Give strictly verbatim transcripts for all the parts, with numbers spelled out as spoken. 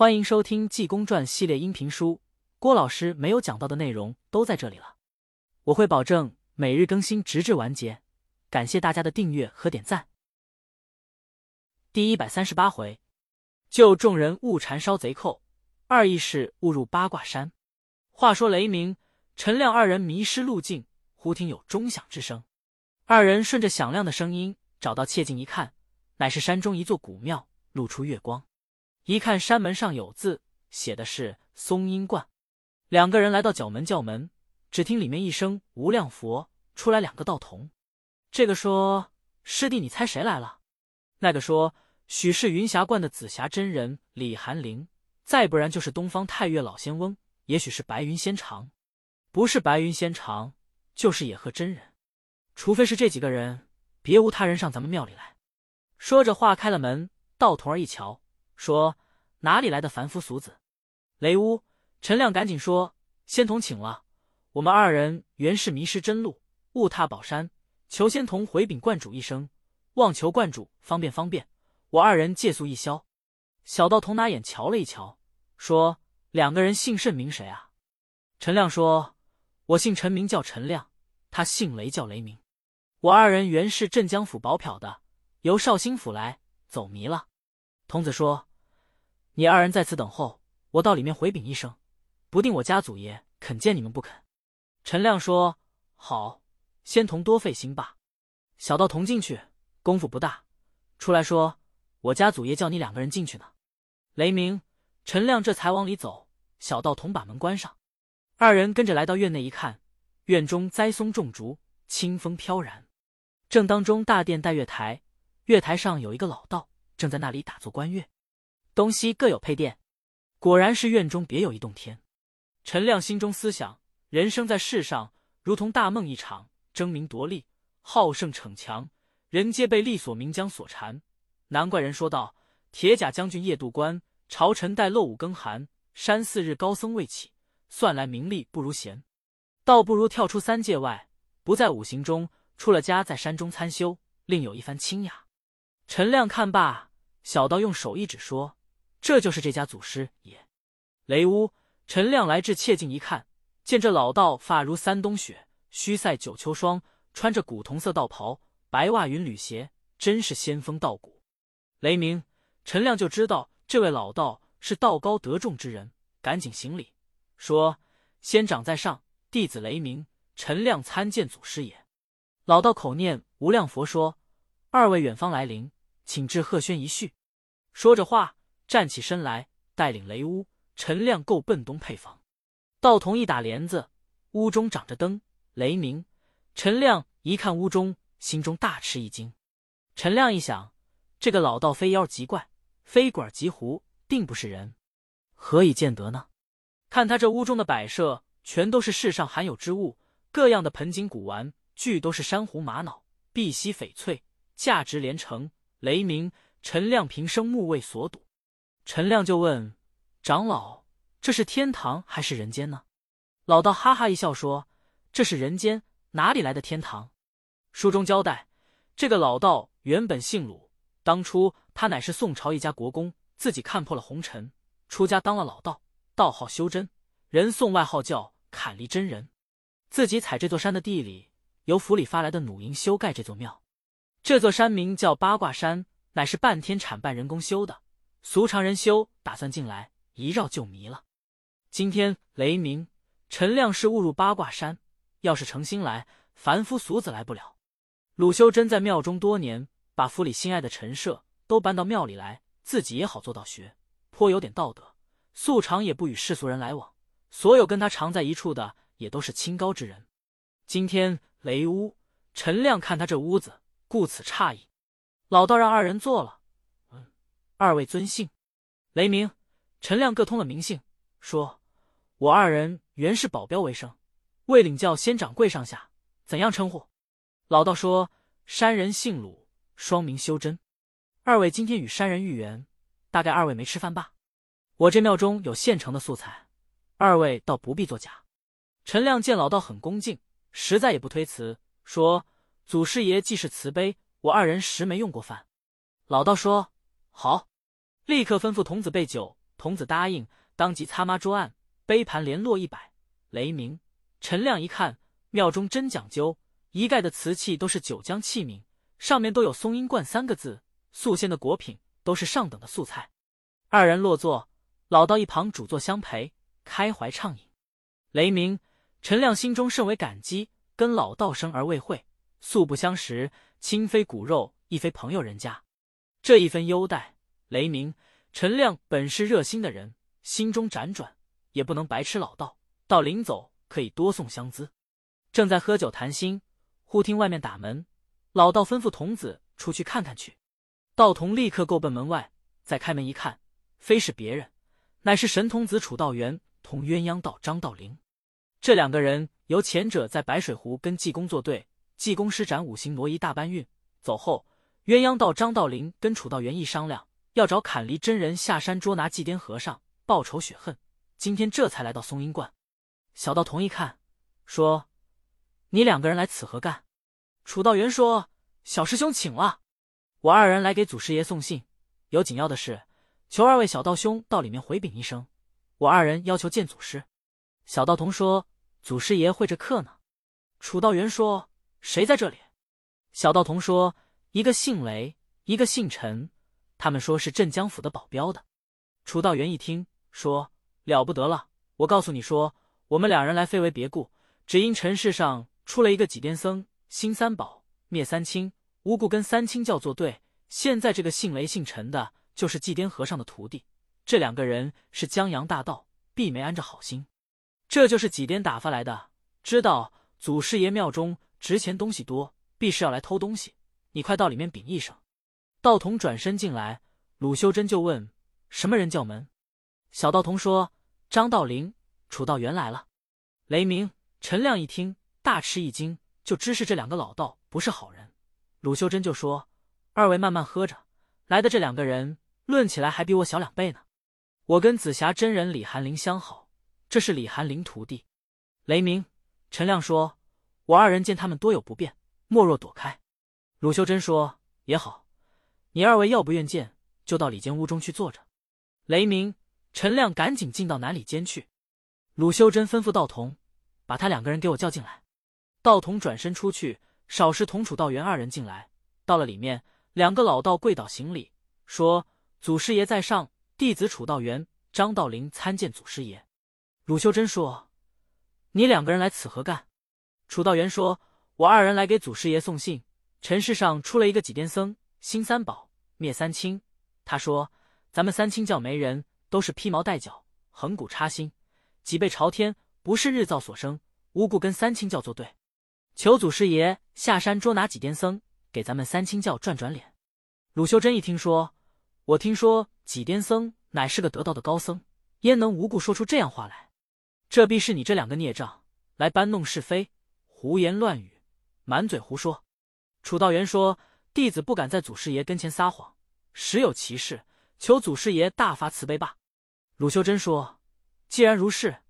欢迎收听《济公传》系列音频书，郭老师没有讲到的内容都在这里了。我会保证每日更新，直至完结。感谢大家的订阅和点赞。第一百三十八回，救众人误缠烧贼寇，二义士误入八卦山。话说雷鸣、陈亮二人迷失路径，忽听有钟响之声。二人顺着响亮的声音找到切近一看，乃是山中一座古庙，露出月光。一看山门上有字，写的是松阴观。两个人来到角门叫门，只听里面一声无量佛，出来两个道童。这个说：“师弟，你猜谁来了？”那个说：“许是云霞观的紫霞真人李寒灵，再不然就是东方太岳老仙翁，也许是白云仙长。不是白云仙长，就是野鹤真人。除非是这几个人，别无他人上咱们庙里来。”说着话开了门，道童儿一瞧，说：“哪里来的凡夫俗子？”雷乌、陈亮赶紧说：“仙童请了，我们二人原是迷失真路，误踏宝山，求仙童回禀观主一声，望求观主方便方便，我二人借宿一宵。”小道童拿眼瞧了一瞧，说：“两个人姓甚名谁啊？”陈亮说：“我姓陈，名叫陈亮，他姓雷，叫雷鸣。我二人原是镇江府保漂的，由绍兴府来，走迷了。”童子说：“你二人在此等候，我到里面回禀一声，不定我家祖爷肯见你们不肯。”陈亮说：“好，仙童多费心吧。”小道童进去，功夫不大，出来说：“我家祖爷叫你两个人进去呢。”雷鸣、陈亮这才往里走，小道童把门关上。二人跟着来到院内一看，院中栽松种竹，清风飘然。正当中大殿带月台，月台上有一个老道，正在那里打坐观月。东西各有配殿，果然是院中别有一洞天。陈亮心中思想，人生在世上如同大梦一场，争名夺利，好胜逞强，人皆被利所名将所缠。难怪人说道：“铁甲将军夜渡关，朝臣待漏五更寒。山寺日高僧未起，算来名利不如闲。”倒不如跳出三界外，不在五行中，出了家，在山中参修，另有一番清雅。陈亮看罢，小道用手一指说：“这就是这家祖师也。”雷乌、陈亮来至切近一看，见这老道发如三冬雪，须赛九秋霜，穿着古铜色道袍，白袜云履鞋，真是仙风道骨。雷鸣、陈亮就知道这位老道是道高德重之人，赶紧行礼说：“仙长在上，弟子雷鸣、陈亮参见祖师也。”老道口念无量佛说：“二位远方来临，请至贺轩一叙。”说着话站起身来，带领雷屋、陈亮够奔东配房。道童一打帘子，屋中长着灯。雷鸣、陈亮一看屋中，心中大吃一惊。陈亮一想，这个老道非妖即怪，非鬼即狐，定不是人，何以见得呢？看他这屋中的摆设，全都是世上罕有之物，各样的盆景古玩俱都是珊瑚玛瑙、碧玺翡翠，价值连城。雷鸣、陈亮平生目为所睹。陈亮就问：“长老，这是天堂还是人间呢？”老道哈哈一笑说：“这是人间，哪里来的天堂？”书中交代，这个老道原本姓鲁，当初他乃是宋朝一家国公，自己看破了红尘，出家当了老道，道号修真，人送外号叫砍离真人。自己踩这座山的地里，由府里发来的弩银修盖这座庙。这座山名叫八卦山，乃是半天产半人工修的，俗常人修打算进来一绕就迷了。今天雷鸣、陈亮是误入八卦山，要是诚心来，凡夫俗子来不了。鲁修真在庙中多年，把府里心爱的陈设都搬到庙里来，自己也好做道学，颇有点道德，素常也不与世俗人来往，所有跟他常在一处的也都是清高之人。今天雷屋、陈亮看他这屋子，故此诧异。老道让二人坐了，嗯，二位尊姓？雷鸣、陈亮各通了名姓，说：“我二人原是保镖为生，未领教仙掌柜上下，怎样称呼？”老道说：“山人姓鲁，双名修真。二位今天与山人遇缘，大概二位没吃饭吧？我这庙中有现成的素材，二位倒不必作假。”陈亮见老道很恭敬，实在也不推辞，说：“祖师爷既是慈悲，我二人实没用过饭。”老道说：“好。”立刻吩咐童子备酒，童子答应，当即擦抹桌案，杯盘连落一摆。雷鸣、陈亮一看，庙中真讲究，一概的瓷器都是九江器皿，上面都有松阴观三个字，素鲜的果品，都是上等的素菜。二人落座，老道一旁主座相陪，开怀畅饮。雷鸣、陈亮心中甚为感激，跟老道生而未会，素不相识，亲非骨肉，亦非朋友人家。这一分优待，雷鸣、陈亮本是热心的人，心中辗转，也不能白吃老道，到临走可以多送香资。正在喝酒谈心，忽听外面打门，老道吩咐童子出去看看去。道童立刻够奔门外，再开门一看，非是别人，乃是神童子楚道元同鸳鸯道张道陵。这两个人由前者在白水湖跟济公作对，济公施展五行挪移大搬运走后，鸳鸯道张道陵跟楚道元一商量，要找砍离真人下山捉拿祭奠和尚报仇雪恨，今天这才来到松阴观。小道童一看，说：“你两个人来此何干？”楚道元说：“小师兄请了，我二人来给祖师爷送信，有紧要的事，求二位小道兄到里面回禀一声，我二人要求见祖师。”小道童说：“祖师爷会着客呢。”楚道元说：“谁在这里？”小道童说：“一个姓雷，一个姓陈，他们说是镇江府的保镖的。”楚道元一听，说：“了不得了！我告诉你说，我们两人来非为别故，只因尘世上出了一个济癫僧，兴三宝，灭三清，无故跟三清教作对。现在这个姓雷姓陈的，就是济癫和尚的徒弟。这两个人是江洋大盗，必没安着好心。这就是济癫打发来的，知道祖师爷庙中值钱东西多，必是要来偷东西。你快到里面禀一声。”道童转身进来，鲁修真就问：“什么人叫门？”小道童说：“张道陵、楚道元来了。”雷鸣、陈亮一听，大吃一惊，就知是这两个老道不是好人。鲁修真就说：“二位慢慢喝着，来的这两个人论起来还比我小两倍呢。我跟紫霞真人李寒林相好，这是李寒林徒弟。”雷鸣、陈亮说：“我二人见他们多有不便，莫若躲开。”鲁修真说：“也好，你二位要不愿见，就到里间屋中去坐着。”雷鸣、陈亮赶紧进到南里间去。鲁修真吩咐道童：“把他两个人给我叫进来。”道童转身出去，少时同楚道元二人进来。到了里面，两个老道跪倒行礼，说：“祖师爷在上，弟子楚道元、张道陵参见祖师爷。”鲁修真说：“你两个人来此何干？”楚道元说：“我二人来给祖师爷送信，尘世上出了一个济癫僧，兴三宝，灭三清。他说咱们三清教没人，都是披毛戴角，横骨插心，脊背朝天，不是日造所生，无故跟三清教作对。求祖师爷下山捉拿济癫僧，给咱们三清教转转脸。”鲁修真一听说：“我听说济癫僧乃是个得道的高僧，焉能无故说出这样话来？这必是你这两个孽障来搬弄是非，胡言乱语，满嘴胡说。”楚道元说：“弟子不敢在祖师爷跟前撒谎，实有其事，求祖师爷大发慈悲吧。”鲁修真说：“既然如是，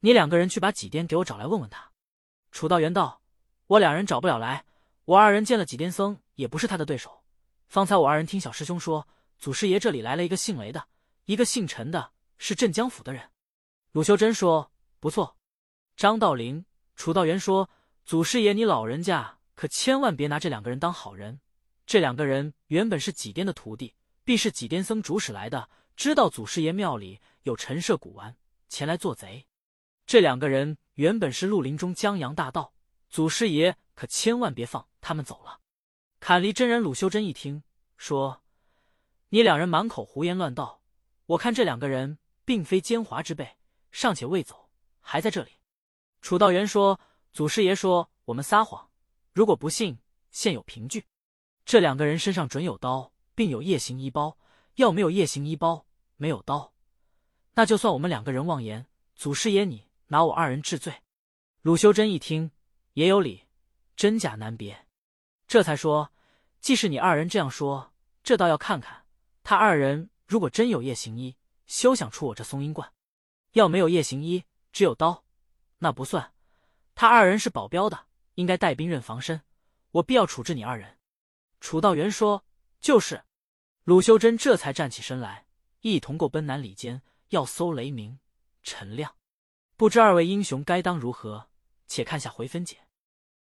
你两个人去把济癫给我找来问问他。”楚道元道：“我两人找不了来，我二人见了济癫僧也不是他的对手。方才我二人听小师兄说，祖师爷这里来了一个姓雷的，一个姓陈的，是镇江府的人。”鲁修真说：“不错。”张道陵、楚道元说：“祖师爷你老人家可千万别拿这两个人当好人，这两个人原本是济癫的徒弟，必是济癫僧主使来的，知道祖师爷庙里有陈设古玩，前来做贼。这两个人原本是绿林中江洋大盗，祖师爷可千万别放他们走了。”砍离真人鲁修真一听，说：“你两人满口胡言乱道，我看这两个人并非奸猾之辈，尚且未走，还在这里。”楚道元说：“祖师爷说我们撒谎，如果不信，现有凭据。这两个人身上准有刀，并有夜行衣包。要没有夜行衣包，没有刀，那就算我们两个人妄言，祖师爷你拿我二人治罪。”鲁修真一听，也有理，真假难别。这才说：“既是你二人这样说，这倒要看看，他二人如果真有夜行衣，休想出我这松阴观。要没有夜行衣，只有刀，那不算。他二人是保镖的，应该带兵刃防身，我必要处置你二人。”楚道元说：“就是。”鲁修真这才站起身来，一同够奔南里间，要搜雷鸣、陈亮。不知二位英雄该当如何？且看下回分解。